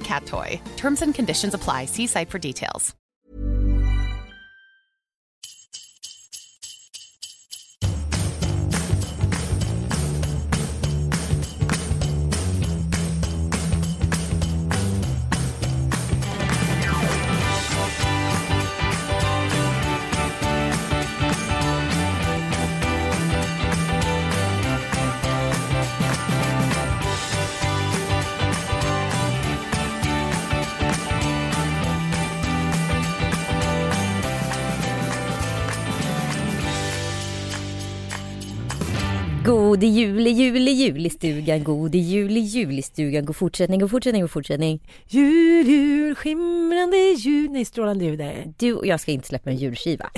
cat toy. Terms and conditions apply. See site for details. God jul, jul, jul i stugan. God jul, jul i stugan. God fortsättning, god fortsättning, god fortsättning. Jul, jul, skimrande jul. Nej, strålande jul där. Du och jag ska inte släppa en julskiva.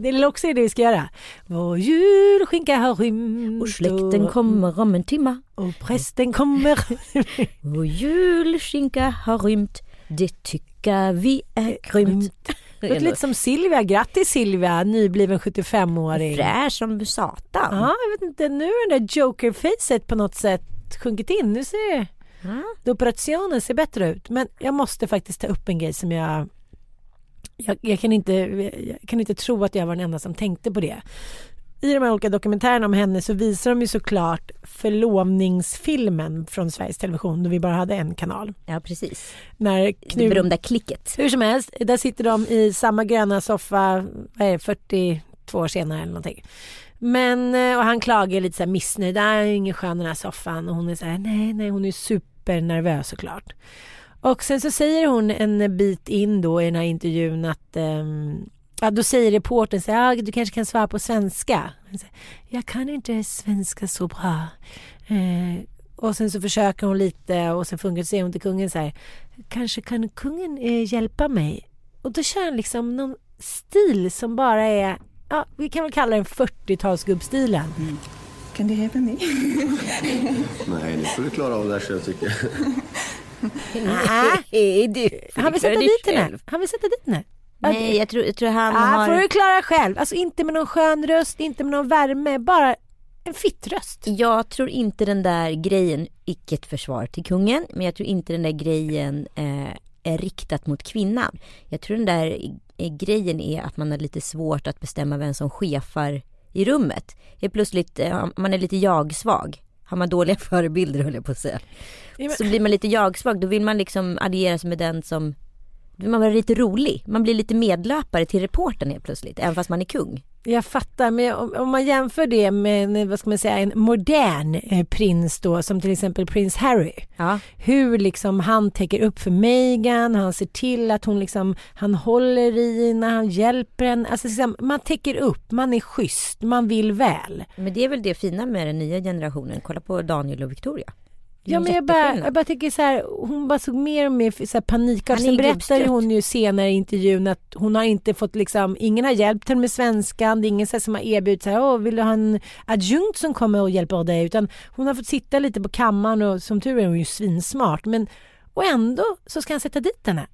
Det är också det vi ska göra. Vår julskinka har rymt. Och släkten kommer om en timma. Och prästen kommer. Vår julskinka har rymt. Det tycker vi är grymt. Det är lite som Sylvia. Grattis Sylvia, nybliven 75-åring. Fräsch som satan. Ja, jag vet inte. Nu är den där joker-facet på något sätt sjunkit in. Nu ser operationen ser bättre ut. Men jag måste faktiskt ta upp en grej som jag kan inte tro att jag var den enda som tänkte på det. I de här olika dokumentärerna om henne så visar de ju såklart förlovningsfilmen från Sveriges Television, då vi bara hade en kanal. Ja, precis. När det berömda klicket. Hur som helst, där sitter de i samma gröna soffa 42 år senare eller någonting. Men, och han klagar lite så här missnöjd. Det är ingen skön den här soffan. Och hon är så här, nej, hon är supernervös såklart. Och sen så säger hon en bit in då i den här intervjun att... Ja, då säger reportern så här, du kanske kan svara på svenska. Jag kan inte svenska så bra. Och sen så försöker hon lite och sen fungerar, säger hon till kungen så här, kanske kan kungen hjälpa mig? Och då kör han liksom någon stil som bara är, ja, vi kan väl kalla den 40-talsgubbstilen. Mm. Kan du hjälpa mig? Nej, det får du klara av där själv tycker jag. Nej, du. Han vill sätta dit henne. Nej, jag tror han har... får du klara själv. Alltså inte med någon skön röst, inte med någon värme, bara en fittröst. Jag tror inte den där grejen, icke ett försvar till kungen, men jag tror inte den där grejen är riktat mot kvinnan. Jag tror den där grejen är att man har lite svårt att bestämma vem som chefar i rummet. Det är plötsligt, man är lite jag-svag. Har man dåliga förebilder, håller jag på att säga. Ja, men... Så blir man lite jag-svag, då vill man liksom allieras med den som... Man var lite rolig. Man blir lite medlöpare till reporten helt plötsligt, även fast man är kung. Jag fattar, men om man jämför det med, vad ska man säga, en modern prins då, som till exempel prins Harry. Ja. Hur liksom han täcker upp för Meghan, han ser till att hon liksom, han håller i när han hjälper henne. Alltså liksom, man täcker upp, man är schysst, man vill väl. Men det är väl det fina med den nya generationen. Kolla på Daniel och Victoria. Ja, men jag bara tycker så här, hon bara såg mer och mer så här panik. Och sen berättade hon ju senare i intervjun att hon har inte fått liksom, ingen har hjälpt henne med svenskan, det är ingen så här, som har erbjudit så här, vill du ha en adjunkt som kommer och hjälper dig, utan hon har fått sitta lite på kammaren och som tur är hon ju svinsmart, men och ändå så ska han sätta dit henne.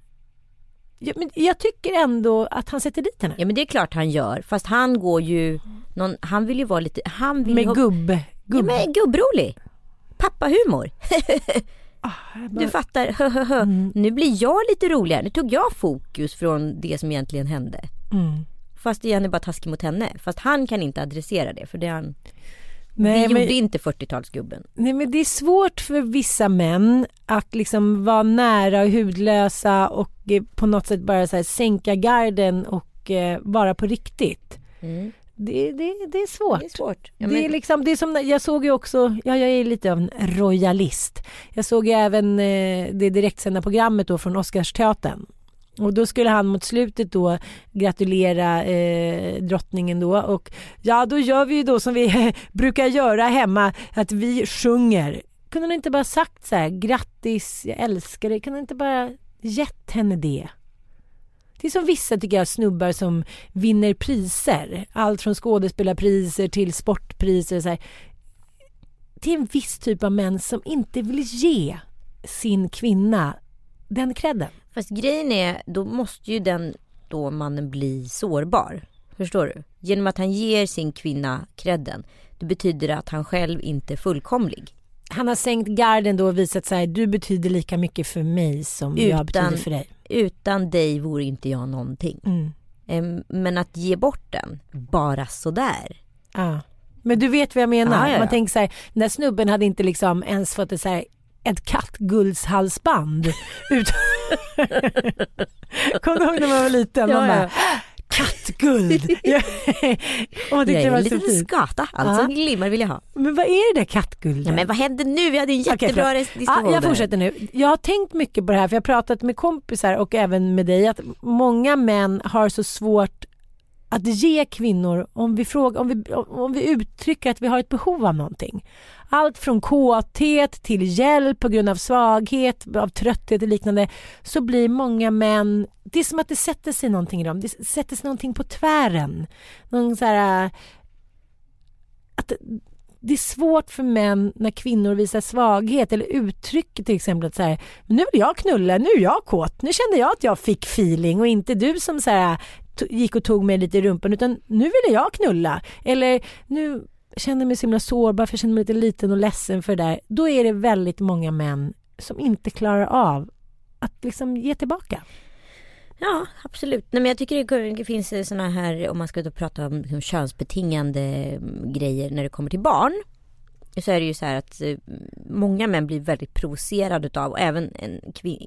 Ja, men jag tycker ändå att han sätter dit henne. Ja, men det är klart han gör, fast han går ju någon, han vill ju vara lite han vill ja, men gubbrolig. Pappahumor. Du fattar. Nu blir jag lite roligare. Nu tog jag fokus från det som egentligen hände. Mm. Fast igen är bara taskig mot henne. Fast han kan inte adressera det. För det är han... Nej, det gjorde inte 40-talsgubben. Nej, men det är svårt för vissa män att liksom vara nära och hudlösa och på något sätt bara så här sänka garden och vara på riktigt. Mm. Det är svårt. Det är svårt. Ja, men... det är liksom, det är som, jag såg ju också, ja, jag är lite av en royalist. Jag såg ju även det direktsända programmet då från Oscarsteatern. Och då skulle han mot slutet då gratulera drottningen då. Och ja, då gör vi ju då som vi brukar göra hemma, att vi sjunger. Kunde ni inte bara sagt så här, grattis, jag älskar dig. Kunde ni inte bara gett henne det? Det är som vissa, tycker jag, snubbar som vinner priser. Allt från skådespelarpriser till sportpriser. Så här. Det är en viss typ av män som inte vill ge sin kvinna den kredden. Fast grejen är, då måste ju den då mannen bli sårbar. Förstår du? Genom att han ger sin kvinna kredden, det betyder att han själv inte är fullkomlig. Han har sänkt garden då och visat sig, du betyder lika mycket för mig som jag betyder för dig. Utan dig vore inte jag någonting. Mm. Men att ge bort den, bara sådär. Ja. Men du vet vad jag menar. Ja. Man tänker så här, den där snubben hade inte liksom ens fått det så här, ett kattguldshalsband. Kom du ihåg när man var liten? Ja, man bara, kattguld! Jag är lite en skata. Alltså en glimmar vill jag ha. Men vad är det där kattguld? Ja, men vad hände nu? Jag hade en jättebra diskussion. Jag fortsätter nu. Jag har tänkt mycket på det här, för jag har pratat med kompisar och även med dig, att många män har så svårt att ge kvinnor, om vi uttrycker att vi har ett behov av någonting. Allt från kåthet till hjälp på grund av svaghet, av trötthet och liknande, så blir många män, det är som att det sätter sig någonting i dem. Det sätter sig någonting på tvären. Någon så här, att det är svårt för män när kvinnor visar svaghet eller uttrycker till exempel att så här, nu vill jag knulla, nu är jag kåt, nu kände jag att jag fick feeling och inte du som så här gick och tog mig lite i rumpan, utan nu ville jag knulla, eller nu känner jag mig så himla sårbar för jag känner mig lite liten och ledsen för det där. Då är det väldigt många män som inte klarar av att liksom ge tillbaka. Ja, absolut. Nej, men jag tycker det finns såna här, om man ska prata om liksom könsbetingande grejer när det kommer till barn, så är det ju så här att många män blir väldigt provocerade utav, och även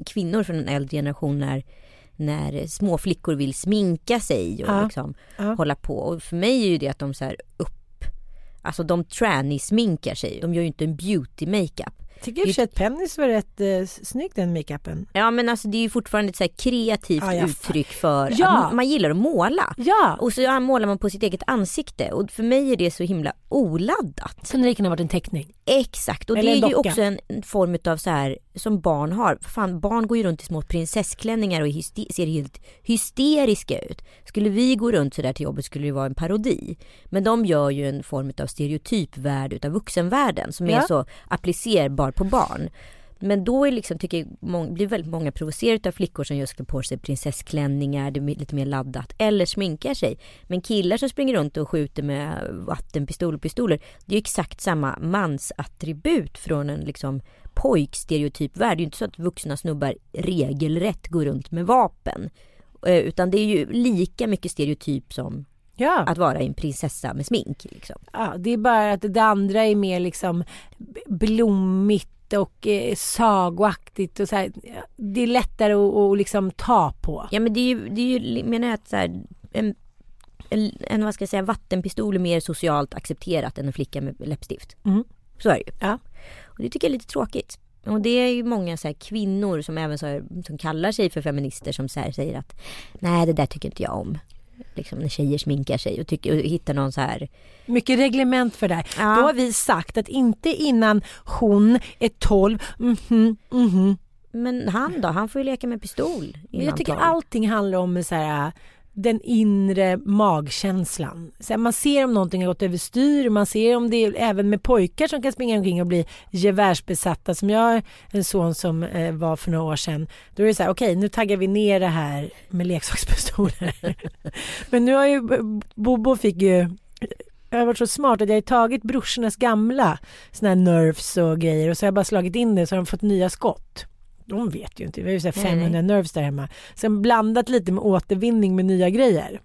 kvinnor från en äldre generation är när små flickor vill sminka sig och liksom hålla på. Och för mig är ju det att de så här alltså de tranny-sminkar sig. De gör ju inte en beauty-makeup. Tycker jag att Pennis var rätt snygg, den makeupen. Ja, men alltså det är ju fortfarande ett så här kreativt uttryck för att man gillar att måla. Ja. Och så målar man på sitt eget ansikte. Och för mig är det så himla oladdat. Kunde det kunna varit en teckning? Exakt. Och eller det är ju också en form av så här som barn har. Fan, barn går ju runt i små prinsessklänningar och ser helt hysteriska ut. Skulle vi gå runt så där till jobbet skulle det vara en parodi. Men de gör ju en form av stereotypvärld utav vuxenvärlden som är så applicerbar på barn. Men då är liksom, tycker jag, blir väldigt många provocerade av flickor som just klär på sig prinsessklänningar, det är lite mer laddat, eller sminkar sig. Men killar som springer runt och skjuter med vattenpistol och pistoler, det är ju exakt samma mansattribut från en liksom pojkstereotypvärld. Det är ju inte så att vuxna snubbar regelrätt går runt med vapen, utan det är ju lika mycket stereotyp som att vara en prinsessa med smink liksom. Ja, det är bara att det andra är mer liksom blommigt och sagoaktigt och så här, det är lättare att liksom ta på. Ja, men det är ju menar jag att så här, en vad ska jag säga, vattenpistol är mer socialt accepterat än en flicka med läppstift. Mm. Så är det ju. Ja. Och det tycker jag är lite tråkigt. Och det är ju många så här kvinnor som även så här, som kallar sig för feminister, som så här säger att nej, det där tycker inte jag om. Liksom när tjejer sminkar sig och hittar någon så här... Mycket reglement för det här. Ja. Då har vi sagt att inte innan hon är 12. Men han då? Han får ju leka med pistol. Jag tycker 12. Allting handlar om så här, den inre magkänslan. Så här, man ser om någonting har gått överstyr. Man ser om det är även med pojkar som kan springa omkring och bli gevärsbesatta. Som jag, en son som var för några år sedan. Då är det så här, okej, nu taggar vi ner det här med leksakspistoler. Men nu har ju Bobo fick ju... Jag har varit så smart att jag har tagit brorsornas gamla såna här nerves och grejer. Och så har jag bara slagit in det, så har de fått nya skott. De vet ju inte, vi har ju så här 500 nerves där hemma. Sen blandat lite med återvinning med nya grejer.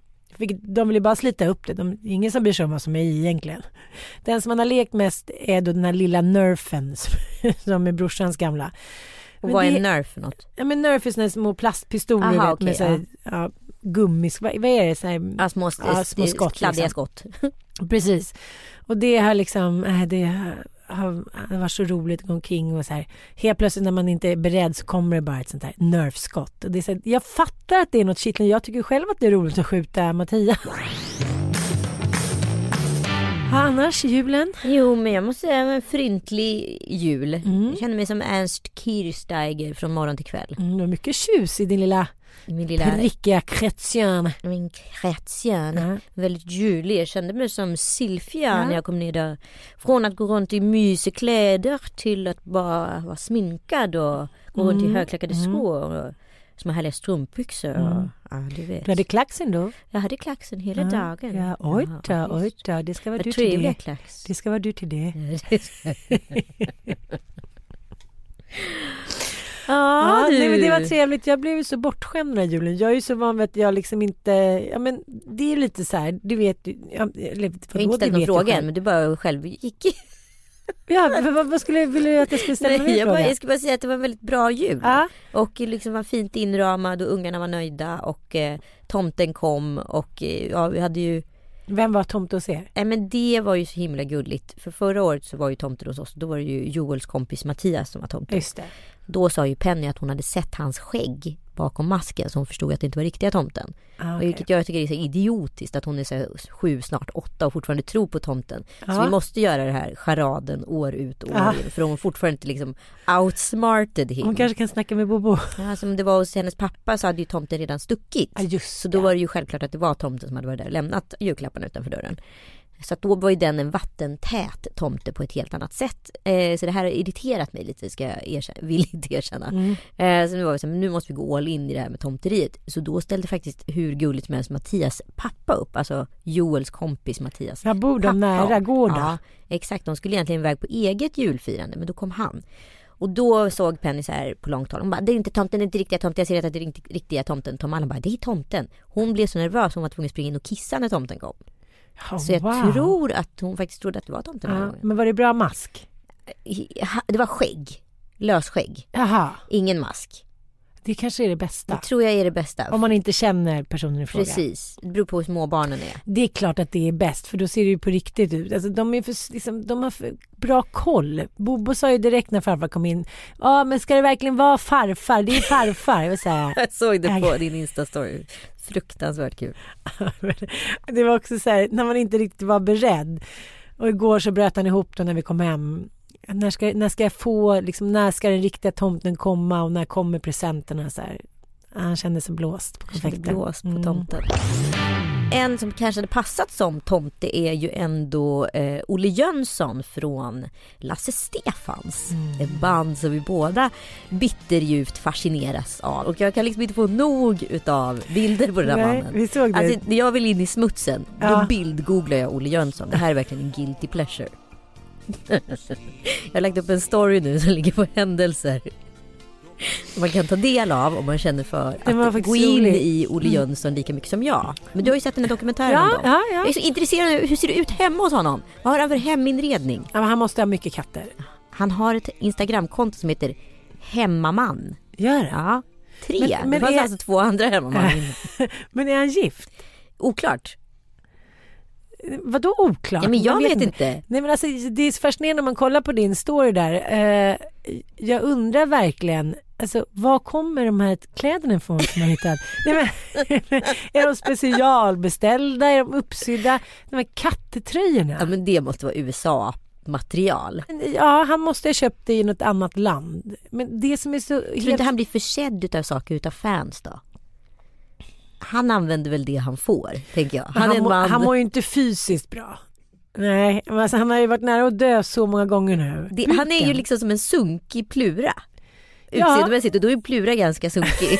De vill ju bara slita upp det. Det är ingen som bryr sig om vad som är i egentligen. Den som man har lekt mest är då den här lilla nerfen som är brorsans gamla. Och vad är nerf för något? Ja, men nerf är såna små plastpistoler. Aha, okay, med såhär, ja, gummis. Vad är det? Såhär, ja, små skott. Kladdiga liksom. Skott. Precis. Och det har liksom... Det var så roligt att gå omkring och så här. Helt plötsligt när man inte är beredd så kommer det bara ett sånt här nerfskott. Och det är så här, jag fattar att det är något kittlande. Jag tycker själv att det är roligt att skjuta Mattias. Annars, julen? Jo, men jag måste säga en fryntlig jul. Jag känner mig som Ernst Kirchsteiger från morgon till kväll. Det var mycket tjus i din lilla... Min lilla prickiga kretsjön. Min kretsjön. Väldigt julig. Jag kände mig som Sylvia när jag kom ner där. Från att gå runt i mysekläder till att bara vara sminkad och gå runt i högklackade skor och små härliga strumpbyxor. Och, ja, du vet. Du hade klaxen då? Jag hade klaxen hela dagen. Ja, oj då. Det ska vara du till det. Klax. Det ska vara du till det. Ja, nej, men det var trevligt. Jag blev ju så bortskämd den här julen. Jag är ju så van vid att jag liksom inte... Ja, men det är ju lite så här... Du vet ju... Jag har inte ställt någon fråga än, men du bara själv gick. Ja, vad skulle du vilja att jag skulle ställa mig fråga? Jag skulle bara säga att det var en väldigt bra jul. Ah. Och liksom var fint inramad och ungarna var nöjda och tomten kom och ja, vi hade ju... Vem var tomte hos er? Men det var ju så himla gulligt. För förra året så var ju tomten hos oss. Då var det ju Joels kompis Mattias som var tomte. Just det. Då sa ju Penny att hon hade sett hans skägg bakom masken så hon förstod att det inte var riktiga tomten. Ah, okay. Vilket jag tycker är så idiotiskt att hon är så 7, snart 8 och fortfarande tror på tomten. Ah. Så vi måste göra det här charaden år ut och år in. För hon fortfarande inte liksom outsmarted him. Hon kanske kan snacka med Bobo. Ja, som det var hos hennes pappa så hade ju tomten redan stuckit. Ah, just så då var det ju självklart att det var tomten som hade varit där och lämnat julklapparna utanför dörren. Så att då var ju den en vattentät tomte på ett helt annat sätt. Så det här har irriterat mig lite, ska jag erkänna. Så nu var vi så här, men nu måste vi gå all in i det här med tomteriet. Så då ställde faktiskt hur gulligt som helst Mattias pappa upp. Alltså Joels kompis Mattias. Jag bor de nära gården. Ja, exakt. De skulle egentligen iväg på eget julfirande, men då kom han. Och då såg Penny så här på långt håll. Hon bara, det är inte tomten, det är inte riktiga tomten. Jag ser att det är inte riktiga tomten. Tom Allan bara, det är tomten. Hon blev så nervös, hon var tvungen att springa in och kissa när tomten kom. Oh, så jag tror att hon faktiskt trodde att det var tomten. Men var det bra mask? Det var skägg. Lösskägg. Aha. Ingen mask. Det kanske är det bästa. Det tror jag är det bästa. Om man inte känner personen i fråga. Precis. Det beror på hur små barnen är. Det är klart att det är bäst. För då ser det ju på riktigt ut. Alltså, de har för bra koll. Bobo sa ju direkt när farfar kom in. Ja, men ska det verkligen vara farfar? Det är farfar. Jag såg det på din Insta-story. Fruktansvärt kul. Det var också så här, när man inte riktigt var beredd. Och igår så bröt han ihop då när vi kom hem. När ska jag få, liksom, när ska den riktiga tomten komma och när kommer presenterna? Så här. Han kände sig blåst på konfekten. Blåst på tomten. En som kanske hade passat som tomte är ju ändå Olle Jönsson från Lasse Stefans. Ett band som vi båda bitterljuvt fascineras av. Och jag kan liksom inte få nog utav bilder på den här mannen. Vi såg det. Alltså, när jag vill in i smutsen, då bildgooglar jag Olle Jönsson. Det här är verkligen en guilty pleasure. Jag har lagt upp en story nu som ligger på händelser man kan ta del av om man känner för att gå in i Olle Jönsson lika mycket som jag. Men du har ju sett den här dokumentären om dem. Ja. Jag är så intresserad av hur ser det ut hemma hos honom. Vad har han för heminredning? Ja, men han måste ha mycket katter. Han har ett Instagramkonto som heter Hemmaman. Gör han? Ja, 3. Men det fanns alltså 2 andra hemmaman. Men är han gift? Oklart. Vadå oklart? Ja, men jag vet inte. Nej, men alltså, det är så fascinerande när man kollar på din story där. Jag undrar verkligen, alltså, var kommer de här kläderna ifrån som man hittat? Nej, men, är de specialbeställda? Är de uppsydda? De här kattetröjorna? Ja, men det måste vara USA-material. Ja, han måste ha köpt det i något annat land. Men det som är så... Tror inte han blir försedd av saker utav fans då? Han använder väl det han får, tänker jag. Han mår ju inte fysiskt bra. Nej, alltså han har ju varit nära att dö så många gånger nu. Han är ju liksom som en sunkig Plura. Utseendemässigt, och då är Plura ganska sunkig.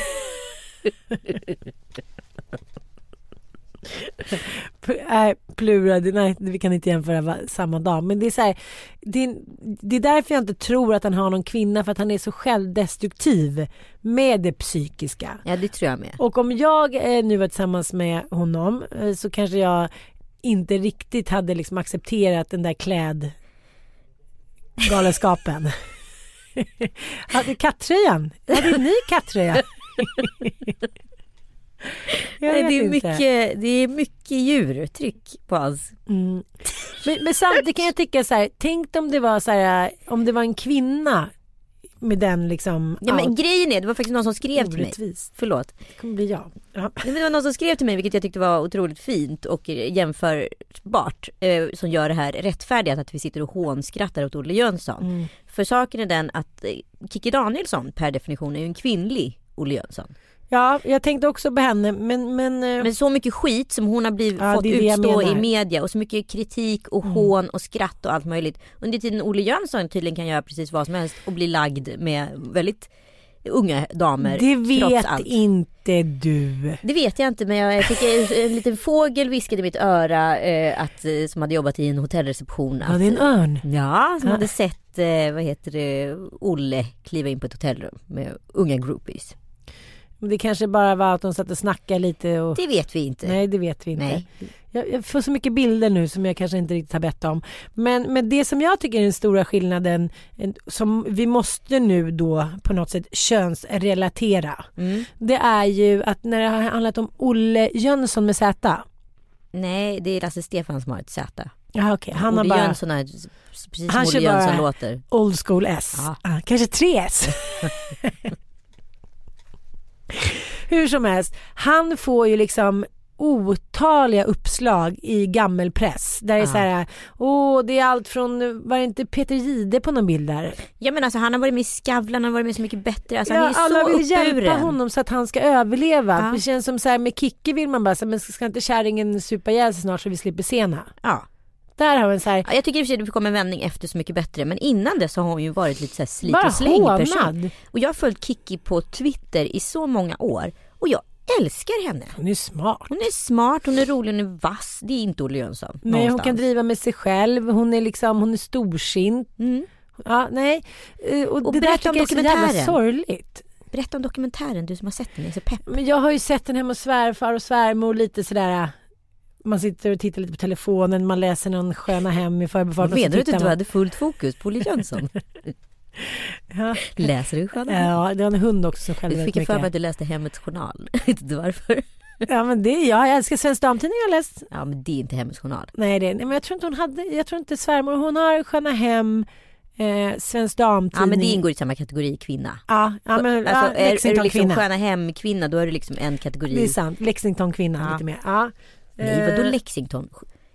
Plura, nej vi kan inte jämföra samma dag, men det är så här, det är därför jag inte tror att han har någon kvinna, för att han är så självdestruktiv med det psykiska. Ja, det tror jag med. Och om jag nu var tillsammans med honom så kanske jag inte riktigt hade liksom accepterat den där klädgalenskapen. Hade kattröjan? Hade ni kattröja? Det är mycket djuruttryck på hans. Mm. Men samtidigt kan jag tycka så här, tänk om det var så här, om det var en kvinna med den liksom. Ja, men grejen är, det var faktiskt någon som skrev till mig. Förlåt. Det kommer bli jag. Ja. Det var någon som skrev till mig, vilket jag tyckte var otroligt fint och jämförbart, som gör det här rättfärdigt att vi sitter och hånskrattar åt Olle Jönsson. Mm. För saken är den att Kikki Danielsson per definition är ju en kvinnlig Olle Jönsson. Ja, jag tänkte också på henne, men så mycket skit som hon har blivit, ja, fått utstå i media, och så mycket kritik och hån och skratt och allt möjligt. Under tiden Olle Jönsson tydligen kan göra precis vad som helst och bli lagd med väldigt unga damer. Det vet inte du. Det vet jag inte, men jag fick en liten fågel viskade i mitt öra som hade jobbat i en hotellreception. Ja, det är en örn. Ja, som hade sett Olle kliva in på ett hotellrum med unga groupies. Det kanske bara var att de satt och snackade lite. Och... Det vet vi inte. Nej, det vet vi inte. Nej. Jag får så mycket bilder nu som jag kanske inte riktigt har bett om. Men det som jag tycker är den stora skillnaden, som vi måste nu då på något sätt könsrelatera, det är ju att när det har handlat om Olle Jönsson med Z. Nej, det är Lasse Stefans som har ett Z. Ja, okej. Han har bara... Jönsson är precis som Olle Jönsson låter. Old school S. Ja. Ah, kanske 3S. Hur som helst, han får ju liksom otaliga uppslag i gammelpress. Där är så här, det är allt från, var det inte Peter Gide på någon bild där? Ja, men alltså han har varit med i Skavlan, han har varit med Så mycket bättre. Alltså, ja, han är alla så vill uppburen. Hjälpa honom så att han ska överleva. Ja. Det känns som så här, med Kikki vill man bara så här, men ska inte kärringen supa ihjäl sig snart så vi slipper sena? Ja. Där har hon så här... Ja, jag tycker i och för sig att det kommer en vändning efter Så mycket bättre. Men innan det så har hon ju varit lite så här slit och slängperson. Och jag har följt Kikki på Twitter i så många år. Och jag älskar henne. Hon är smart. Hon är rolig, hon är vass. Det är inte Olle Jönsson. Nej, någonstans. Hon kan driva med sig själv. Hon är storsint. Mm. Ja, nej. Och det där tycker jag är så jävla sorgligt. Berätta om dokumentären, du som har sett den. Jag är så pepp. Men jag har ju sett den hemma hos svärfar och svärmor, lite sådär... Man sitter och tittar lite på telefonen, man läser någon sköna hem i förbifarten. Menar du att du hade fullt fokus på Olle Jönsson? Ja. Läser du sköna hem? Ja, det var en hund också som skällde väldigt mycket. Du fick för mig att du läste Hemmets journal. Vet du varför? Ja, men det är jag. Jag älskar Svensk Damtidning, jag har läst. Ja, men det är inte Hemmets journal. Nej, men jag tror inte hon hade... Jag tror inte svärmor. Hon har sköna hem... Svensk Damtidning. Ja, men det ingår i samma kategori kvinna. Ja, men alltså, är du liksom sköna hemkvinna, då är du liksom en kategori. Det är sant. Lexington kvinna, lite mer. Ja. Nej, vadå Lexington?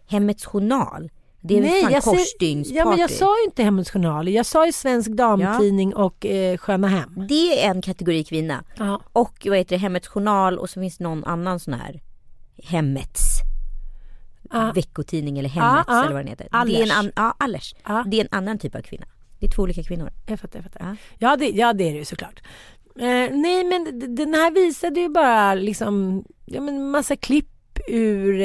Hemmets journal? Det är väl fan korsstygnsparty. Ja, men jag sa ju inte Hemmets journal. Jag sa ju Svensk Damtidning och Sköna hem. Det är en kategori kvinna. Aha. Och vad heter det? Hemmets journal, och så finns det någon annan sån här Hemmets veckotidning eller Hemmets eller vad den heter. Allers. Det är en annan typ av kvinna. Det är två olika kvinnor. Jag fattar. Ja, det är det ju såklart. Nej, men den här visade ju bara liksom, ja, men massa klipp ur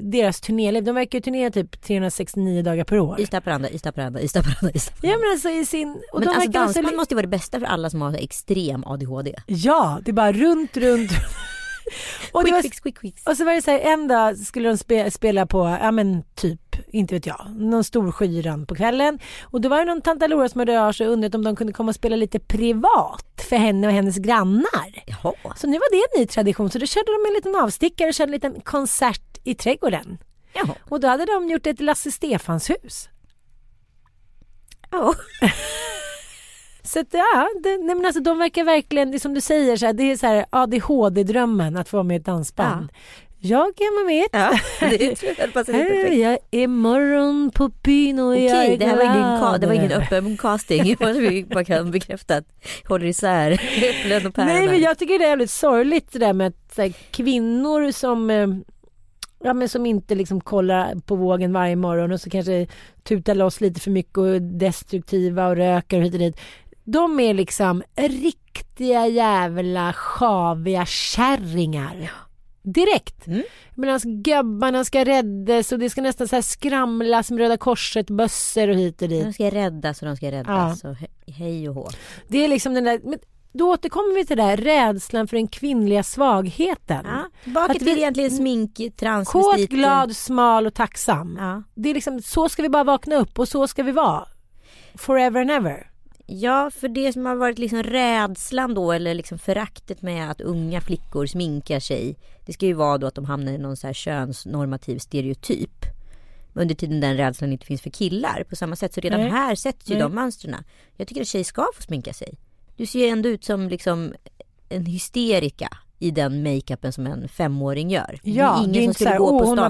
deras turnéliv. De verkar ju turnera typ 369 dagar per år. Ista på andra. Ja, men alltså i sin... Och men alltså dansman måste ju vara det bästa för alla som har extrem ADHD. Ja, det är bara runt. Och quick. Och så var det så här, en dag skulle de spela på, ja men typ, inte vet jag, någon stor skyran på kvällen. Och då var det någon tanta Laura som hade hört sig och undrat om de kunde komma och spela lite privat för henne och hennes grannar. Jaha. Så nu var det en ny tradition, så då körde de en liten avstickare och körde en liten konsert i trädgården. Jaha. Och då hade de gjort ett Lasse Stefans hus. Ja. Så att, ja, men alltså, de verkar verkligen, det som du säger, så här, det är så här ADHD-drömmen att få vara med i ett dansband. Ja. Jag kan vara med. Ja, det passar inte perfekt. Jag är morgon på byn och okej, det var ingen öppen casting. Man kan bekräfta att håller isär äpplen och pärorna. Nej, men jag tycker det är jävligt sorgligt det där med att, så här, kvinnor som... Ja, men som inte liksom kollar på vågen varje morgon och så kanske tutar loss lite för mycket och destruktiva och röker och hit och dit. De är liksom riktiga jävla sjaviga kärringar. direkt. Mm. Medan gubbarna ska räddas och det ska nästan så här skramlas med Röda korset, bössor och hit och dit. De ska räddas. Ja. Och hej och hå. Det är liksom den där... Då återkommer vi till det här, rädslan för den kvinnliga svagheten. Ja, baket till egentligen smink, transvestiten. Kåt, glad, smal och tacksam. Ja. Det är liksom, så ska vi bara vakna upp och så ska vi vara. Forever and ever. Ja, för det som har varit liksom rädslan då, eller liksom föraktet med att unga flickor sminkar sig. Det ska ju vara då att de hamnar i någon så här könsnormativ stereotyp. Under tiden den rädslan inte finns för killar. På samma sätt, så redan här sätts ju de mönsterna. Jag tycker att tjejer ska få sminka sig. Du ser ju ändå ut som liksom en hysterika i den makeupen som en femåring gör. Ja, det är ingen som skulle gå på stan och bara,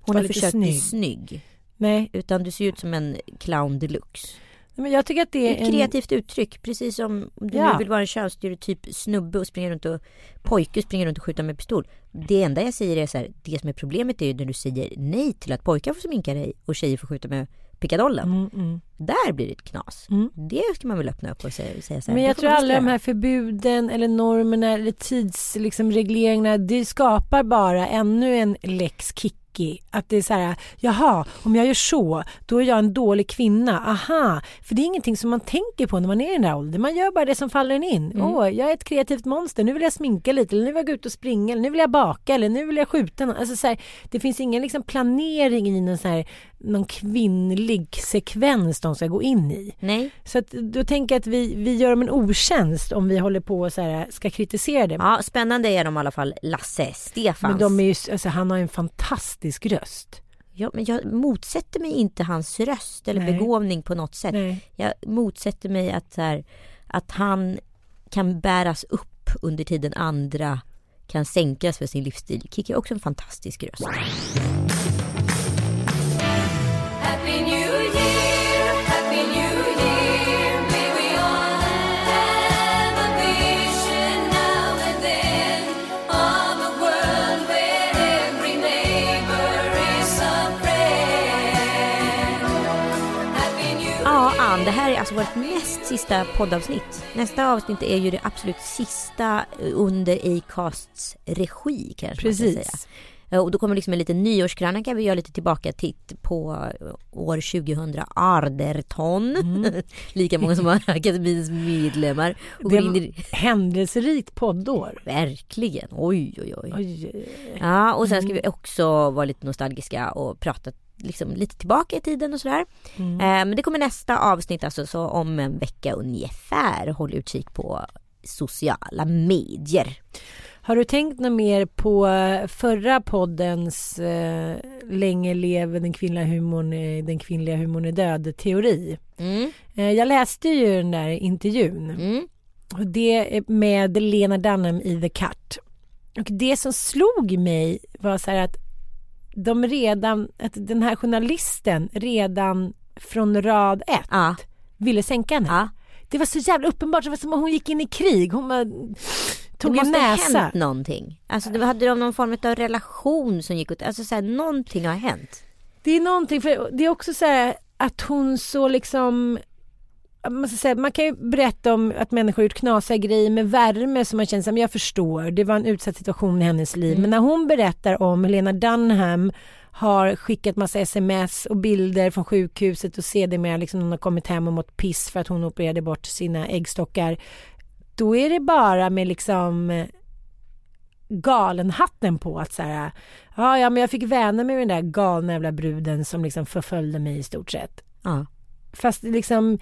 hon har försökt bli snygg. Nej. Utan du ser ut som en clown deluxe. Men jag tycker att det är ett kreativt uttryck. Precis som om du nu vill vara en könsstereotyp snubbe och springer runt och pojke springer runt och skjuter med pistol. Det enda jag säger är så här, det som är problemet är ju när du säger nej till att pojkar får sminka dig och tjejer får skjuta med pickadollen. Där blir det ett knas. Det ska man väl öppna upp och säga så här. Men jag tror alla de här förbuden eller normerna eller tidsregleringarna, det skapar bara ännu en lex Kikki. Att det är så här, jaha, om jag gör så, då är jag en dålig kvinna. Aha, för det är ingenting som man tänker på när man är i den där åldern. Man gör bara det som faller in. Jag är ett kreativt monster, nu vill jag sminka lite, eller nu vill jag gå ut och springa, eller nu vill jag baka, eller nu vill jag skjuta. Alltså så här, det finns ingen liksom planering i någon så här, någon kvinnlig sekvens de ska gå in i. Nej. Så att, då tänker jag att vi gör dem en otjänst om vi håller på och så här, ska kritisera det. Ja, spännande är de i alla fall, Lasse Stefans. Men de är ju, alltså, han har en fantastisk röst. Ja, men jag motsätter mig inte hans röst eller begåvning på något sätt. Nej. Jag motsätter mig att, så här, att han kan bäras upp under tiden andra kan sänkas för sin livsstil. Kikki är också en fantastisk röst. Det här är alltså vårt näst sista poddavsnitt. Nästa avsnitt är ju det absolut sista under Acasts regi, kanske. Precis. Man ska säga. Och då kommer liksom en liten nyårskrönika. Vi gör lite tillbaka titt på år 2000 Arderton. Lika många som var akademins medlemmar. Och det var händelserikt poddår. Verkligen. Oj. Ja, och sen ska vi också vara lite nostalgiska och prata liksom lite tillbaka i tiden och sådär. Men det kommer nästa avsnitt, alltså, så om en vecka ungefär. Håll utkik på sociala medier. Har du tänkt något mer på förra poddens länge lever den kvinnliga humorn, är död teori? Jag läste ju den där intervjun. Och det med Lena Dunham i The Cut. Och det som slog mig var så här att att den här journalisten redan från rad 1 ville sänka henne. Det var så jävla uppenbart, det var som om hon gick in i krig. Hon bara tog en näsa. Det måste ha hänt någonting. Alltså, hade de någon form av relation som gick ut? Alltså så här, någonting har hänt. Det är någonting, för det är också så här att hon så liksom... Man kan ju berätta om att människor gjort knasiga grejer med värme som man känner som jag förstår. Det var en utsatt situation i hennes liv. Men när hon berättar om hur Lena Dunham har skickat massa sms och bilder från sjukhuset och sedermera liksom hon har kommit hem och mått piss för att hon opererade bort sina äggstockar. Då är det bara med liksom... galenhatten på att så här, ja men jag fick vänja mig med den där galna jävla bruden som liksom förföljde mig i stort sett. Fast liksom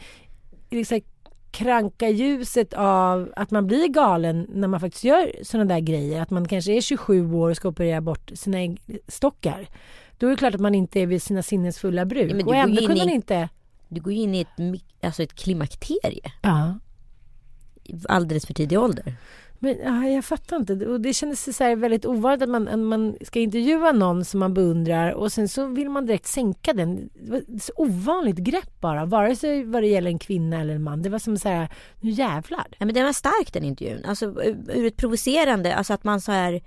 kranka ljuset av att man blir galen när man faktiskt gör sådana där grejer, att man kanske är 27 år och ska operera bort sina äggstockar, då är det klart att man inte är vid sina sinnesfulla bruk. Ja, och ändå kunde man inte... Du går in i ett klimakterie. Alldeles för tidig ålder. Men jag fattar inte. Och det kändes så här väldigt ovanligt att man ska intervjua någon som man beundrar och sen så vill man direkt sänka den. Det var ett så ovanligt grepp bara. Vare sig vad det gäller en kvinna eller en man. Det var som så här, nu jävlar. Ja, men den var stark, den intervjun. Alltså ur ett provocerande. Alltså att man så här...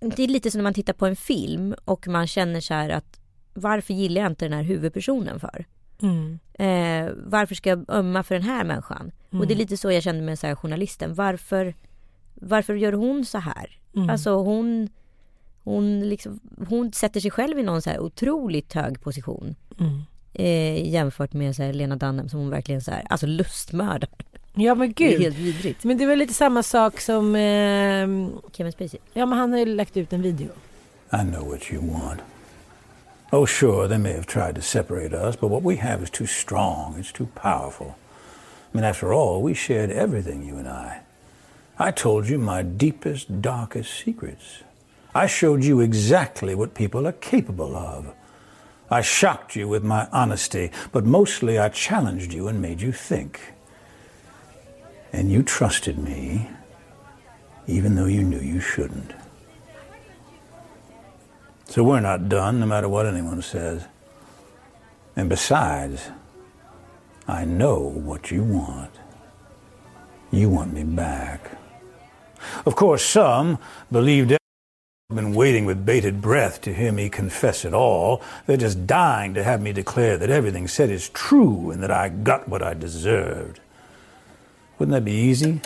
Det är lite som när man tittar på en film och man känner så här att varför gillar jag inte den här huvudpersonen för? Varför ska jag ömma för den här människan? Och det är lite så jag kände med så här journalisten. Varför gör hon så här? Alltså hon sätter sig själv i någon så här otroligt hög position. Jämfört med så här Lena Dunham som hon verkligen så här, alltså lustmördar. Ja men gud. Det är helt vidrigt. Men det var lite samma sak som Kevin Spacey. Ja men han har ju lagt ut en video. I know what you want. Oh sure, they may have tried to separate us, but what we have is too strong, it's too powerful. I mean after all, we shared everything, you and I. I told you my deepest, darkest secrets. I showed you exactly what people are capable of. I shocked you with my honesty, but mostly I challenged you and made you think. And you trusted me, even though you knew you shouldn't. So we're not done, no matter what anyone says. And besides, I know what you want. You want me back. Of course, some believed it. I've been waiting with bated breath to hear me confess it all. They're just dying to have me declare that everything said is true and that I got what I deserved. Wouldn't that be easy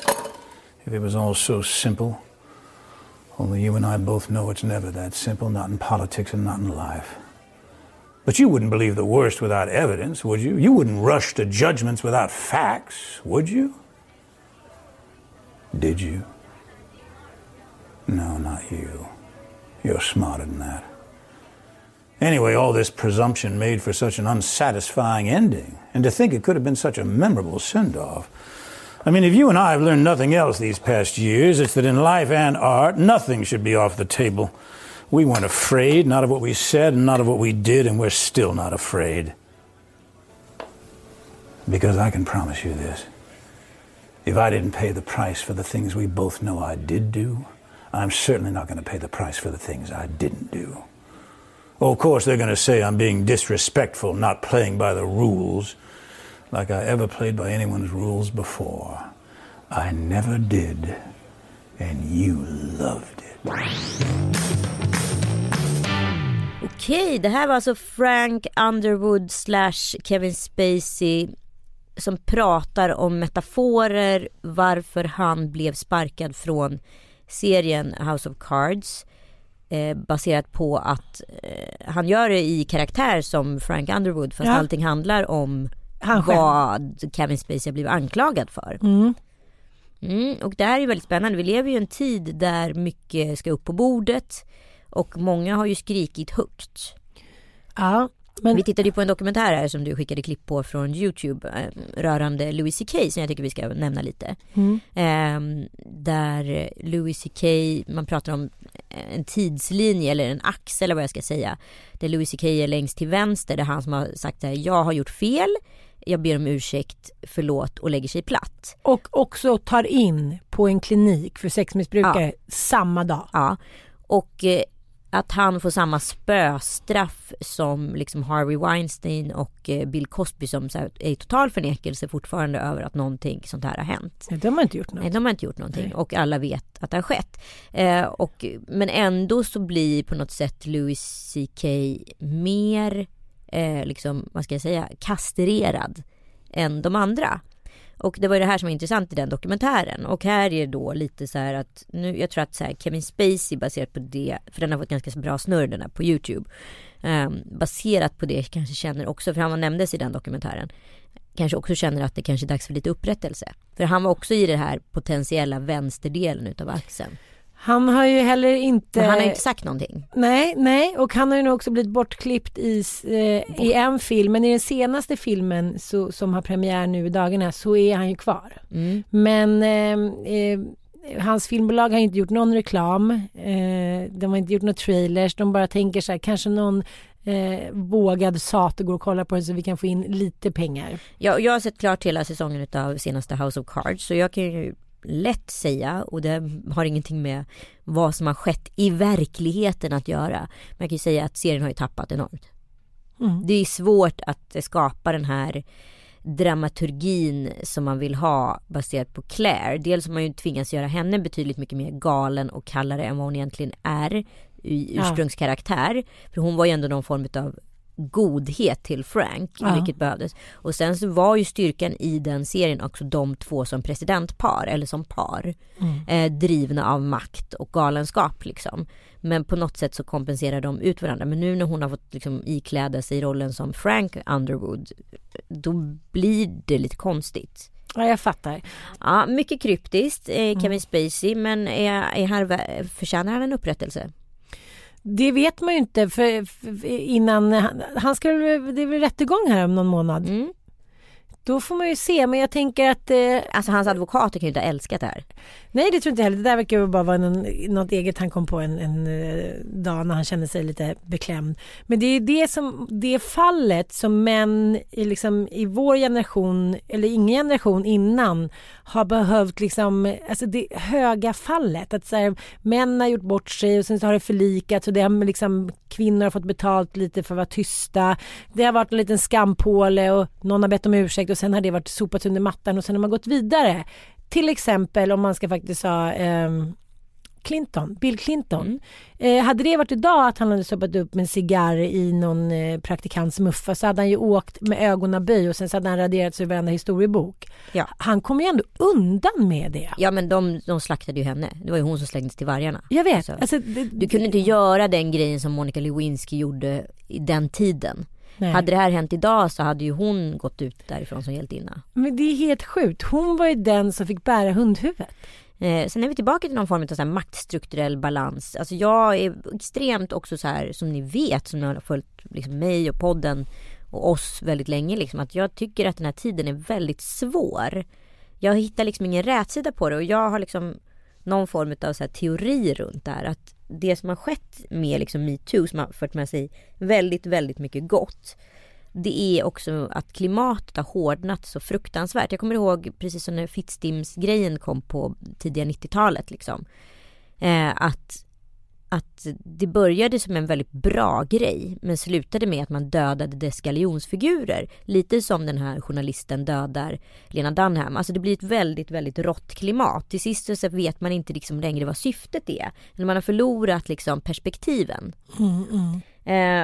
if it was all so simple? Only you and I both know it's never that simple, not in politics and not in life. But you wouldn't believe the worst without evidence, would you? You wouldn't rush to judgments without facts, would you? Did you? No, not you. You're smarter than that. Anyway, all this presumption made for such an unsatisfying ending, and to think it could have been such a memorable send-off. I mean, if you and I have learned nothing else these past years, it's that in life and art, nothing should be off the table. We weren't afraid, not of what we said, and not of what we did, and we're still not afraid. Because I can promise you this. If I didn't pay the price for the things we both know I did do, I'm certainly not going to pay the price for the things I didn't do. Oh, of course, they're going to say I'm being disrespectful, not playing by the rules, like I ever played by anyone's rules before. I never did, and you loved it. Okej, det här var alltså Frank Underwood / Kevin Spacey som pratar om metaforer varför han blev sparkad från serien House of Cards, baserat på att han gör det i karaktär som Frank Underwood, fast allting handlar om vad Kevin Spacey blev anklagad för. Och det här är väldigt spännande. Vi lever ju en tid där mycket ska upp på bordet och många har ju skrikit högt. Ja, men vi tittade ju på en dokumentär här som du skickade klipp på från YouTube rörande Louis C.K. som jag tycker vi ska nämna lite. Där Louis C.K., man pratar om en tidslinje eller en axel eller vad jag ska säga. Där Louis C.K. är längst till vänster, det är han som har sagt här: jag har gjort fel, jag ber om ursäkt, förlåt, och lägger sig platt. Och också tar in på en klinik för sexmissbrukare samma dag. Ja, och att han får samma spöstraff som liksom Harvey Weinstein och Bill Cosby, som så här är i total förnekelse fortfarande över att någonting sånt här har hänt. Nej, de har inte gjort något. Nej, de har inte gjort någonting. Nej. Och alla vet att det har skett. Men ändå så blir på något sätt Louis C.K. mer vad ska jag säga, kastrerad än de andra. Och det var ju det här som var intressant i den dokumentären. Och här är då lite så här att nu, jag tror att så här Kevin Spacey baserat på det, för den har fått ganska bra snurrorna på YouTube, baserat på det kanske känner också, för han nämndes i den dokumentären, kanske också känner att det kanske är dags för lite upprättelse. För han var också i det här potentiella vänsterdelen utav axeln. Han har ju heller inte... Men han har inte sagt någonting. Nej. Och han har ju nog också blivit bortklippt i en film. Men i den senaste filmen som har premiär nu i dagarna så är han ju kvar. Men hans filmbolag har inte gjort någon reklam. De har inte gjort några trailers. De bara tänker så här, kanske någon vågad sat och går och kollar på det så vi kan få in lite pengar. Ja, jag har sett klart hela säsongen av senaste House of Cards. Så jag kan ju lätt säga, och det har ingenting med vad som har skett i verkligheten att göra, men jag kan ju säga att serien har ju tappat enormt. Det är svårt att skapa den här dramaturgin som man vill ha baserat på Claire. Dels har man ju tvingats göra henne betydligt mycket mer galen och kallare än vad hon egentligen är i ursprungskaraktär, för hon var ju ändå någon form av godhet till Frank, vilket behövdes. Och sen så var ju styrkan i den serien också de två som presidentpar eller som par, drivna av makt och galenskap liksom. Men på något sätt så kompenserar de ut varandra. Men nu när hon har fått liksom ikläda sig rollen som Frank Underwood, då blir det lite konstigt. Ja, jag fattar. Ja, mycket kryptiskt, Kevin Spacey, men förtjänar han en upprättelse? Det vet man ju inte, för innan han ska, det är väl rättegång här om någon månad. Mm. Då får man ju se, men jag tänker att... Alltså hans advokater kan ju inte ha älskat det här. Nej, det tror jag inte heller. Det där verkar ju bara vara något eget han kom på en dag när han kände sig lite beklämd. Men det är det som det fallet som män liksom, i vår generation, eller ingen generation innan, har behövt liksom, alltså det höga fallet. Att så här, män har gjort bort sig och sen så har det förlikats och det har liksom, kvinnor har fått betalt lite för att vara tysta. Det har varit en liten skampåle och någon har bett om ursäkt och sen har det varit sopat under mattan och sen har man gått vidare. Till exempel om man ska faktiskt ha Bill Clinton. Hade det varit idag att han hade sopat upp med en cigarr i någon praktikants muffa, så hade han ju åkt med ögonen böj och sen så hade han raderats ur varenda historiebok. Ja. Han kom ju ändå undan med det. Ja, men de slaktade ju henne. Det var ju hon som slängdes till vargarna. Jag vet. Så. Alltså, du kunde inte göra den grejen som Monica Lewinsky gjorde i den tiden. Nej. Hade det här hänt idag så hade ju hon gått ut därifrån som hjältinna. Men det är helt sjukt. Hon var ju den som fick bära hundhuvudet. Sen är vi tillbaka till någon form av så här maktstrukturell balans. Alltså jag är extremt också så här, som ni vet, som ni har följt liksom mig och podden och oss väldigt länge. Liksom, att jag tycker att den här tiden är väldigt svår. Jag hittar liksom ingen rätsida på det, och jag har liksom någon form av så här teori runt det här. Att det som har skett med liksom MeToo, som har fört med sig väldigt, väldigt mycket gott, det är också att klimatet har hårdnat så fruktansvärt. Jag kommer ihåg precis som när Fittstimsgrejen kom på tidiga 90-talet. Liksom, att det började som en väldigt bra grej, men slutade med att man dödade dess galjonsfigurer. Lite som den här journalisten dödar Lena Dunham. Alltså det blir ett väldigt, väldigt rått klimat. Till sist så vet man inte liksom längre vad syftet är. När man har förlorat liksom perspektiven.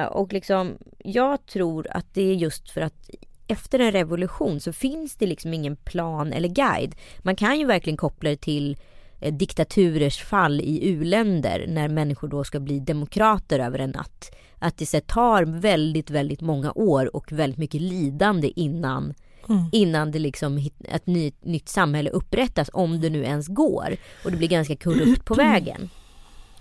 Och liksom, jag tror att det är just för att efter en revolution så finns det liksom ingen plan eller guide. Man kan ju verkligen koppla det till diktaturers fall i u-länder, när människor då ska bli demokrater över en natt. Att det så tar väldigt, väldigt många år och väldigt mycket lidande innan det liksom ett nytt samhälle upprättas, om det nu ens går. Och det blir ganska korrupt på vägen.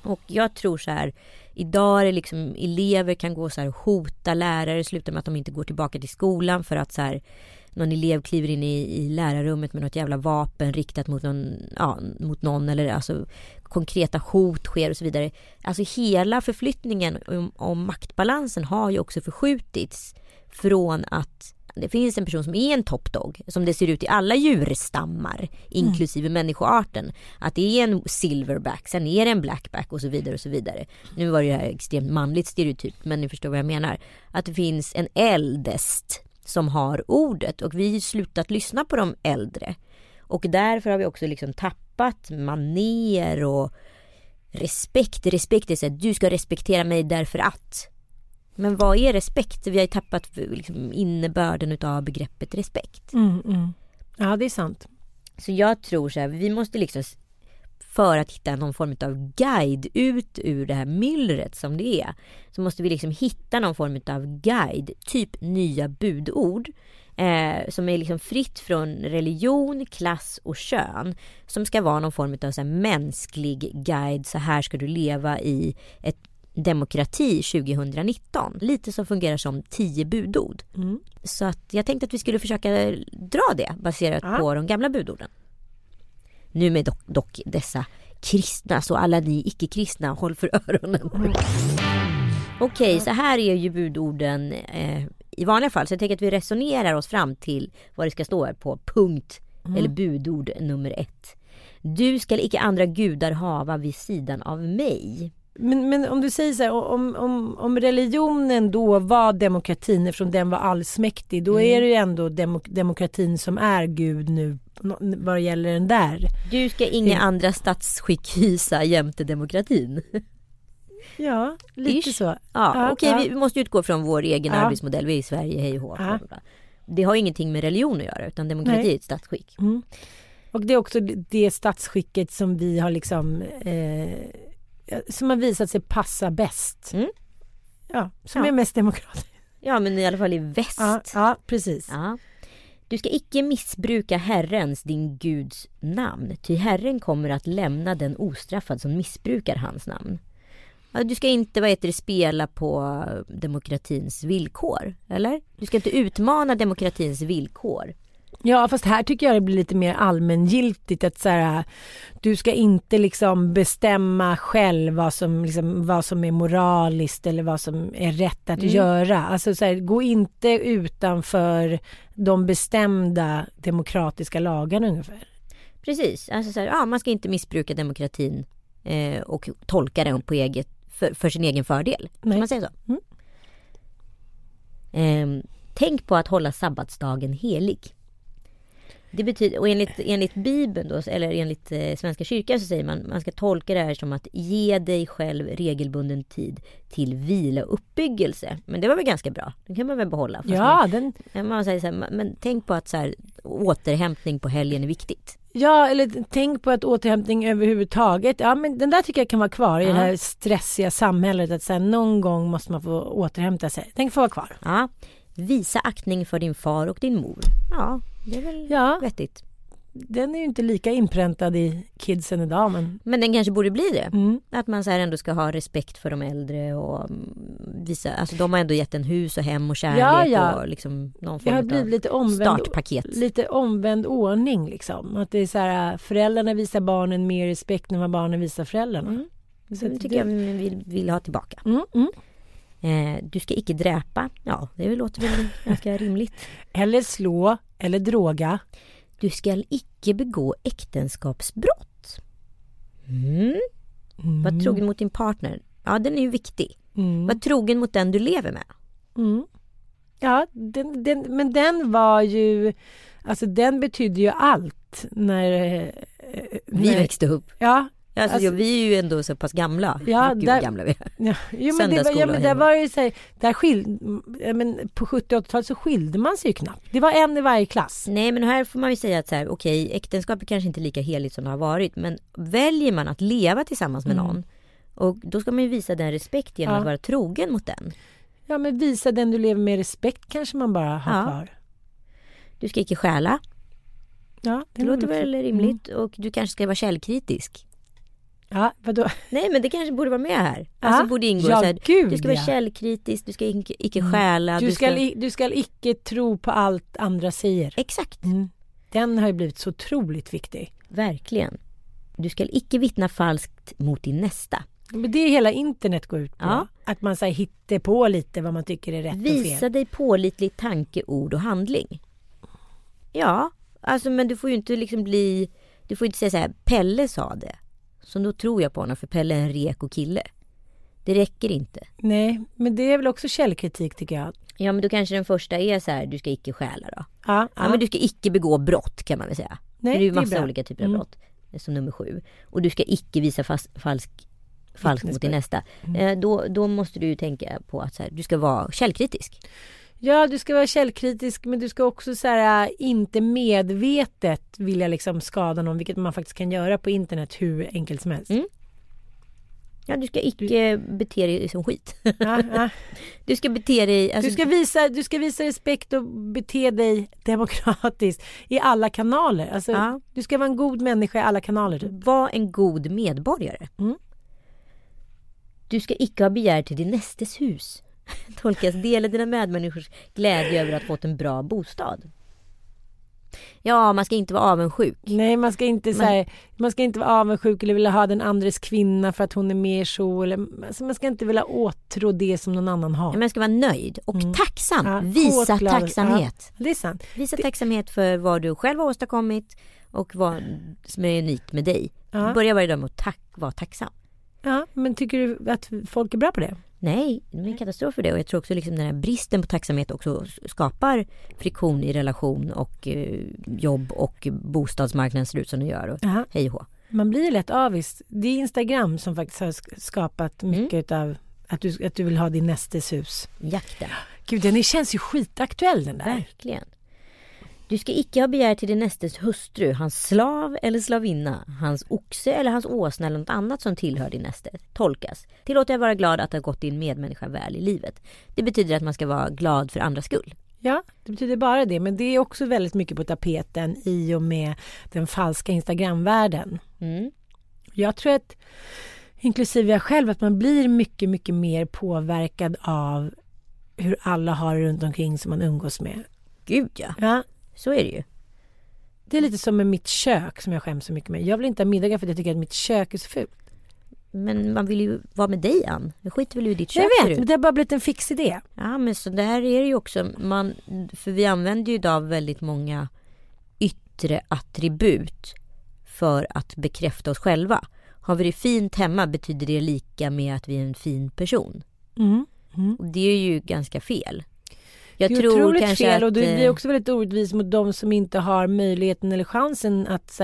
Och jag tror så här, idag är det liksom, elever kan gå så här och hota lärare, sluta med att de inte går tillbaka till skolan för att så här, någon elev kliver in i lärarrummet med något jävla vapen riktat mot någon, ja, mot någon, eller alltså konkreta hot sker och så vidare. Alltså hela förflyttningen om maktbalansen har ju också förskjutits från att det finns en person som är en toppdog, som det ser ut i alla djurstammar inklusive människoarten, att det är en silverback, sen är det en blackback och så vidare och så vidare. Nu var det här extremt manligt stereotyp, men ni förstår vad jag menar, att det finns en äldest som har ordet, och vi har slutat lyssna på de äldre, och därför har vi också liksom tappat maner och respekt är så att du ska respektera mig därför att. Men vad är respekt? Vi har ju tappat liksom innebörden av begreppet respekt. Ja, det är sant. Så jag tror så här, vi måste liksom, för att hitta någon form av guide ut ur det här myllret som det är, så måste vi liksom hitta någon form av guide, typ nya budord som är liksom fritt från religion, klass och kön, som ska vara någon form av så här mänsklig guide. Så här ska du leva i ett demokrati 2019. Lite som fungerar som 10 budord. Så att jag tänkte att vi skulle försöka dra det baserat på de gamla budorden. Nu med dock dessa kristna, så alla ni icke-kristna, håll för öronen. Okej, så här är ju budorden i vanliga fall. Så jag tänker att vi resonerar oss fram till vad det ska stå här på punkt eller budord nummer 1. Du ska icke andra gudar hava vid sidan av mig. Men om du säger så här, om religionen då var demokratin, eftersom den var allsmäktig, då är det ju ändå demokratin som är Gud nu vad gäller den där. Du ska inga andra statsskick hysa jämte demokratin. Ja, lite ish. Så. Ja, ja, okej, ja. Vi måste utgå från vår egen arbetsmodell. Vi är i Sverige, hej och hå. Ja. Det har ingenting med religion att göra, utan demokrati är ett statsskick. Mm. Och det är också det statsskicket som vi har liksom som har visat sig passa bäst. Mm. Ja, som är mest demokratiskt. Ja, men i alla fall i väst. Ja, ja, precis. Ja. Du ska icke missbruka Herrens, din Guds namn. Ty Herren kommer att lämna den ostraffad som missbrukar hans namn. Du ska inte spela på demokratins villkor, eller? Du ska inte utmana demokratins villkor. Ja, fast här tycker jag det blir lite mer allmängiltigt att så här, du ska inte liksom bestämma själv vad som är moraliskt eller vad som är rätt att göra. Alltså så här, gå inte utanför de bestämda demokratiska lagarna ungefär. Precis. Alltså så här, man ska inte missbruka demokratin och tolka den på eget för sin egen fördel. Nej. Kan man säga så? Mm. Tänk på att hålla sabbatsdagen helig. Det betyder, och enligt Bibeln då, eller enligt Svenska kyrkan, så säger man ska tolka det här som att ge dig själv regelbunden tid till vila och uppbyggelse. Men det var väl ganska bra. Den kan man väl behålla. Ja, man säger så här, men tänk på att så här, återhämtning på helgen är viktigt. Ja, eller tänk på att återhämtning överhuvudtaget. Ja, men den där tycker jag kan vara kvar i det här stressiga samhället. Att så här, någon gång måste man få återhämta sig. Tänk få vara kvar. Ja. Visa aktning för din far och din mor. Ja, det är väl vettigt. Den är ju inte lika inpräntad i kidsen idag. Men den kanske borde bli det. Mm. Att man så här ändå ska ha respekt för de äldre och visa, alltså de har ändå gett en hus och hem och kärlek och liksom någon form av lite startpaket. Lite omvänd ordning liksom. Att det är så här, föräldrarna visar barnen mer respekt än vad barnen visar föräldrarna. Mm. Så det tycker jag vi vill ha tillbaka. Mm, mm. Du ska icke dräpa. Ja, det låter väl ganska rimligt. Eller slå, eller droga. Du ska icke begå äktenskapsbrott. Mm. Mm. Var trogen mot din partner. Ja, den är ju viktig. Mm. Var trogen mot den du lever med. Mm. Ja, men den var ju... Alltså, den betydde ju allt när vi växte upp. Ja. Alltså, vi är ju ändå så pass gamla. Ja, där, gamla vi är. Ja. Jo, men där var ju så här, men på 70-80-talet så skilde man sig ju knappt. Det var en i varje klass. Nej, men här får man ju säga att så här, okej, äktenskap är kanske inte lika heligt som det har varit, men väljer man att leva tillsammans med någon, och då ska man ju visa den respekt genom att vara trogen mot den. Ja, men visa den du lever med respekt kanske man bara har kvar. Du ska icke stjäla. Ja, det låter väl rimligt. Och du kanske ska vara källkritisk. Ja, vadå? Nej, men det kanske borde vara med här. Alltså borde ingå så här, gud, du ska vara källkritisk, du ska icke stjäla. Du ska icke tro på allt andra säger. Exakt. Mm. Den har ju blivit så otroligt viktig. Verkligen. Du ska icke vittna falskt mot din nästa. Men det är hela internet går ut på. Ja. Att man så här, hittar på lite vad man tycker är rätt och fel. Visa dig pålitlig tanke, ord och handling. Ja, alltså, men du får ju inte liksom bli... Du får inte säga så här, Pelle sa det. Så då tror jag på honom, för Pelle är en reko kille. Det räcker inte. Nej, men det är väl också källkritik tycker jag. Ja, men då kanske den första är så här, du ska icke stjäla då. Ja, men du ska icke begå brott kan man väl säga. Nej, det är ju massa olika typer av brott. Som nummer 7. Och du ska icke visa falsk mot din nästa. Mm. Då måste du ju tänka på att så här, du ska vara källkritisk. Ja, du ska vara källkritisk, men du ska också så här, inte medvetet vilja liksom skada någon, vilket man faktiskt kan göra på internet hur enkelt som helst. Mm. Ja, du ska icke bete dig som skit. Ja. Du ska bete dig... Alltså... Du ska visa respekt och bete dig demokratiskt i alla kanaler. Alltså, du ska vara en god människa i alla kanaler. Typ. Var en god medborgare. Mm. Du ska icke ha begär till din nästes hus. Tolkas dela dina medmänniskors glädje över att ha fått en bra bostad. Ja, man ska inte vara avundsjuk. Nej, man ska inte vara avundsjuk eller vilja ha den andres kvinna för att hon är mer så. Eller, alltså, man ska inte vilja åtrå det som någon annan har. Ja, man ska vara nöjd och tacksam. Ja, visa tacksamhet. Ja, det är sant. Visa tacksamhet för vad du själv har åstadkommit och vad som är unikt med dig. Ja. Börja varje dag med att vara tacksam. Ja, men tycker du att folk är bra på det? Nej, det är en katastrof för det. Och jag tror också liksom den här bristen på tacksamhet också skapar friktion i relation och jobb och bostadsmarknaden ser ut som den gör. Och hej och hå. Man blir lätt avvist. Det är Instagram som faktiskt har skapat mycket av att du vill ha din nästes hus. Jakten. Gud, den känns ju skitaktuell den där. Verkligen. Du ska icke ha begär till din nästes hustru, hans slav eller slavinna, hans oxe eller hans åsna eller något annat som tillhör din näste. Tolkas. Tillåt dig vara glad att ha gått din medmänniska väl i livet. Det betyder att man ska vara glad för andras skull. Ja, det betyder bara det. Men det är också väldigt mycket på tapeten i och med den falska Instagram-världen. Mm. Jag tror att, inklusive jag själv, att man blir mycket, mycket mer påverkad av hur alla har runt omkring som man umgås med. Gud, ja. Så är det ju. Det är lite som med mitt kök som jag skäms så mycket med. Jag vill inte ha middagar för jag tycker att mitt kök är så fult. Men man vill ju vara med dig, Ann. Jag skiter väl i ditt kök. Jag vet, men det har bara blivit en fix idé. Ja, men så där är det ju också. För vi använder ju idag väldigt många yttre attribut för att bekräfta oss själva. Har vi det fint hemma betyder det lika med att vi är en fin person. Mm. Mm. Och det är ju ganska fel. Jag tror kanske fel, och det blir också väldigt orättvis mot de som inte har möjligheten eller chansen att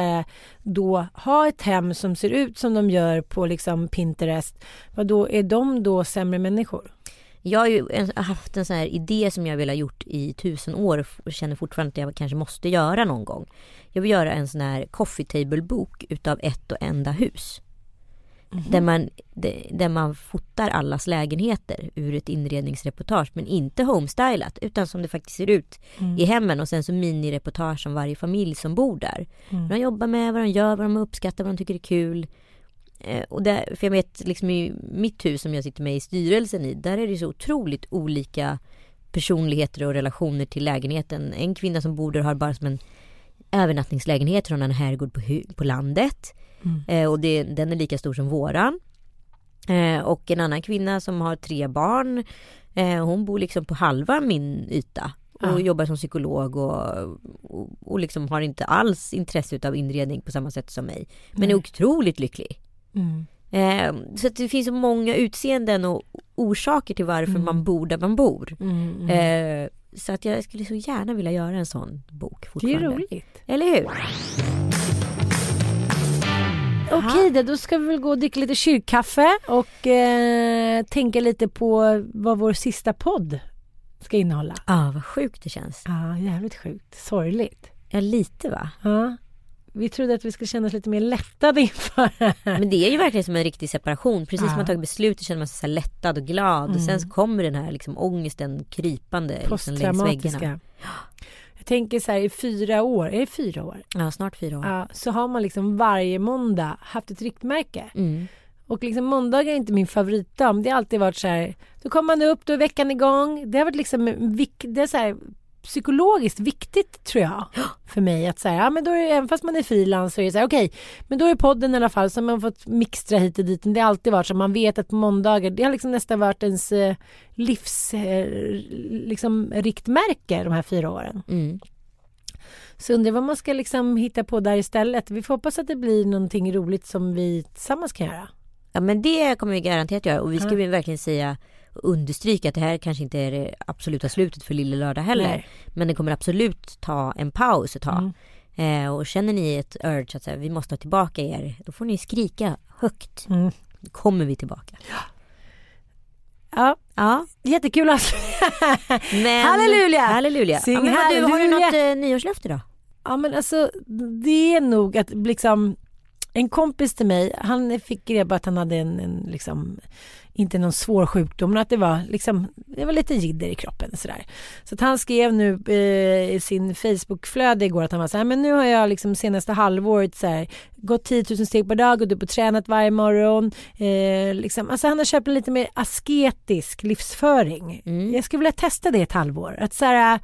då ha ett hem som ser ut som de gör på liksom Pinterest. Vad då är de då sämre människor? Jag har ju haft en sån här idé som jag vill ha gjort i 1000 år och känner fortfarande att jag kanske måste göra någon gång. Jag vill göra en sån här coffee table bok utav ett och enda hus. Mm-hmm. Där man fotar allas lägenheter ur ett inredningsreportage, men inte homestylat utan som det faktiskt ser ut i hemmen, och sen så minireportage om varje familj som bor där. Mm. Vad de jobbar med, vad de gör, vad de uppskattar, vad de tycker är kul. Och där, för jag vet liksom i mitt hus som jag sitter med i styrelsen i, där är det så otroligt olika personligheter och relationer till lägenheten. En kvinna som bor där har bara som en övernattningslägenhet från en herrgård på landet. Mm. Och den är lika stor som våran. Och en annan kvinna som har 3 barn, hon bor liksom på halva min yta och jobbar som psykolog och liksom har inte alls intresse av inredning på samma sätt som mig, men är otroligt lycklig. Så att det finns så många utseenden och orsaker till varför man bor där man bor. Så att jag skulle så gärna vilja göra en sån bok fortfarande. Det är roligt. Eller hur? Okej, då ska vi väl gå och dricka lite kyrkkaffe och tänka lite på vad vår sista podd ska innehålla. Ja, vad sjukt det känns. Ja, jävligt sjukt. Sorgligt. Ja, lite va? Ja. Vi trodde att vi skulle känna oss lite mer lättade inför. Men det är ju verkligen som en riktig separation. Precis som man tagit beslut känner man sig så här lättad och glad. Och sen så kommer den här liksom ångesten krypande liksom längs väggarna. Jag tänker så här, i 4 år, är det 4 år? Ja, snart 4 år. Ja, så har man liksom varje måndag haft ett riktmärke. Mm. Och liksom måndagar är inte min favoritdag. Det har alltid varit så här, då kommer man upp, då är veckan igång. Det har varit liksom det är så här, psykologiskt viktigt tror jag för mig att säga, ja men då är det, även fast man är frilans så är det så här, okej, men då är podden i alla fall som man fått mixtra hit och dit. Det har alltid varit så, man vet att på måndagar det har liksom nästan varit ens livs liksom riktmärke de här 4 åren. Så undrar vad man ska liksom hitta på där istället. Vi får hoppas att det blir någonting roligt som vi tillsammans kan göra. Ja, men det kommer vi garanterat göra, och vi ska verkligen säga understryka att det här kanske inte är det absoluta slutet för Lillelördag heller. Nej. Men det kommer absolut ta en paus att ta. Och känner ni ett urge att säga, vi måste ha tillbaka er, då får ni skrika högt. Då kommer vi tillbaka. Ja. Jättekul alltså. Halleluja. Sing halleluja. Har du något nyårslöfte då? Ja, men alltså det är nog att liksom, en kompis till mig, han fick reda på att han hade en liksom, inte någon svår sjukdom, men att det var liksom, det var lite jidder i kroppen sådär. Så att han skrev nu i sin Facebookflöde igår att han var så här, men nu har jag liksom senaste halvåret så här, gått 10 000 steg per dag, gått upp och tränat varje morgon. Liksom. Alltså han har köpt en lite mer asketisk livsföring. Jag skulle vilja testa det ett halvår. Att så här,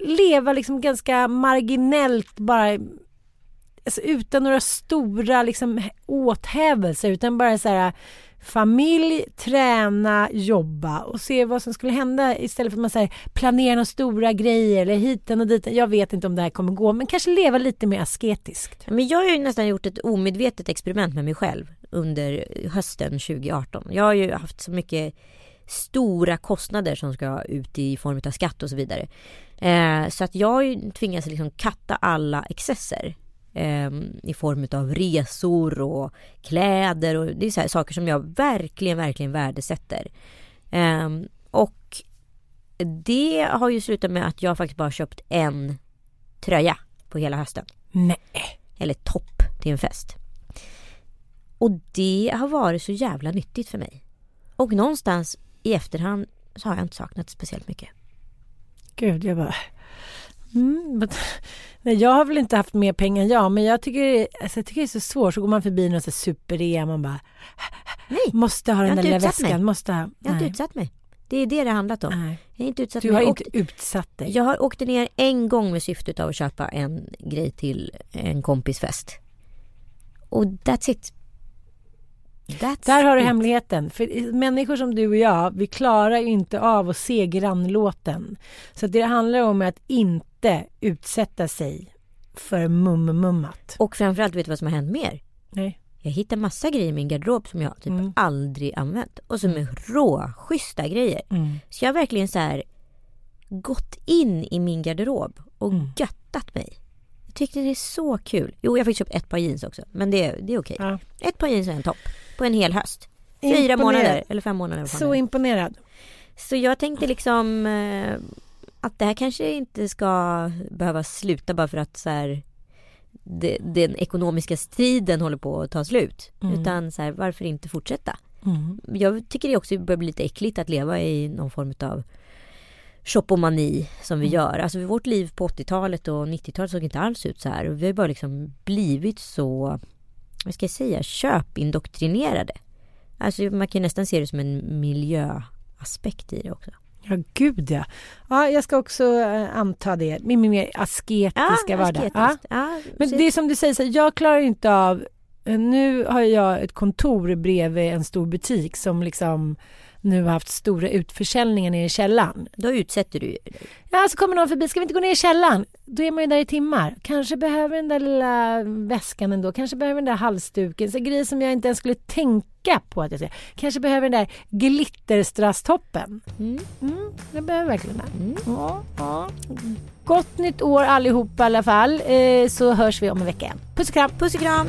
leva liksom ganska marginellt, bara alltså, utan några stora liksom, åthävelser, utan bara så här, familj, träna, jobba och se vad som skulle hända, istället för att man så här, planerar några stora grejer eller hiten och dit. Jag vet inte om det här kommer gå, men kanske leva lite mer asketiskt. Men jag har ju nästan gjort ett omedvetet experiment med mig själv under hösten 2018. Jag har ju haft så mycket stora kostnader som ska ut i form av skatt och så vidare. Så att jag tvingas liksom katta alla excesser. i form av resor och kläder, och det är så här saker som jag verkligen, verkligen värdesätter. Och det har ju slutat med att jag faktiskt bara köpt en tröja på hela hösten. Nej. Eller topp till en fest. Och det har varit så jävla nyttigt för mig. Och någonstans i efterhand så har jag inte saknat speciellt mycket. Gud, jag bara... Nej, jag har väl inte haft mer pengar än jag, men jag tycker det är så svårt. Så går man förbi någon så super-e, man bara... Nej, måste ha den där lilla väskan. Jag har inte utsatt mig. Det är det handlat om. Nej. Jag är inte utsatt. Du har inte utsatt dig. Jag har åkt ner en gång med syftet av att köpa en grej till en kompisfest. Och that's it. Där har du hemligheten. För människor som du och jag, vi klarar ju inte av att se grannlåten. Så det handlar om att inte utsätta sig för mummummat. Och framförallt, vet du vad som har hänt mer? Nej. Jag hittar massa grejer i min garderob som jag typ aldrig använt. Och som är råschyssta grejer. Så jag har verkligen så här gått in i min garderob och göttat mig. Jag tyckte det är så kul. Jo, jag fick köpt ett par jeans också. Men det är okej. Ja. Ett par jeans och en topp. På en hel höst. 4 månader eller 5 månader. Så imponerad. Så jag tänkte liksom att det här kanske inte ska behöva sluta bara för att så här... Den ekonomiska striden håller på att ta slut. Utan så här, varför inte fortsätta? Jag tycker det också börjar bli lite äckligt att leva i någon form av shopomani som vi gör. Alltså vårt liv på 80-talet och 90-talet såg inte alls ut så här. Vi har bara liksom blivit så, vad ska jag säga, köpindoktrinerade. Alltså man kan nästan se det som en miljöaspekt i det också. Ja, gud ja. Ja, jag ska också anta det. Min mer asketiska vardag. Ja. Ja, men det är som du säger, så jag klarar inte av... Nu har jag ett kontor bredvid en stor butik som liksom nu har haft stora utförsäljningar nere i källaren. Då utsätter du ju. Ja, så kommer någon förbi. Ska vi inte gå ner i källaren? Då är man ju där i timmar. Kanske behöver den där lilla väskan ändå. Kanske behöver den där halsduken. Så grejer som jag inte ens skulle tänka på att jag ska. Kanske behöver den där glitterstrasstoppen. Jag behöver verkligen den. Gott nytt år allihopa i alla fall. Så hörs vi om en vecka igen. Puss och kram. Puss och kram.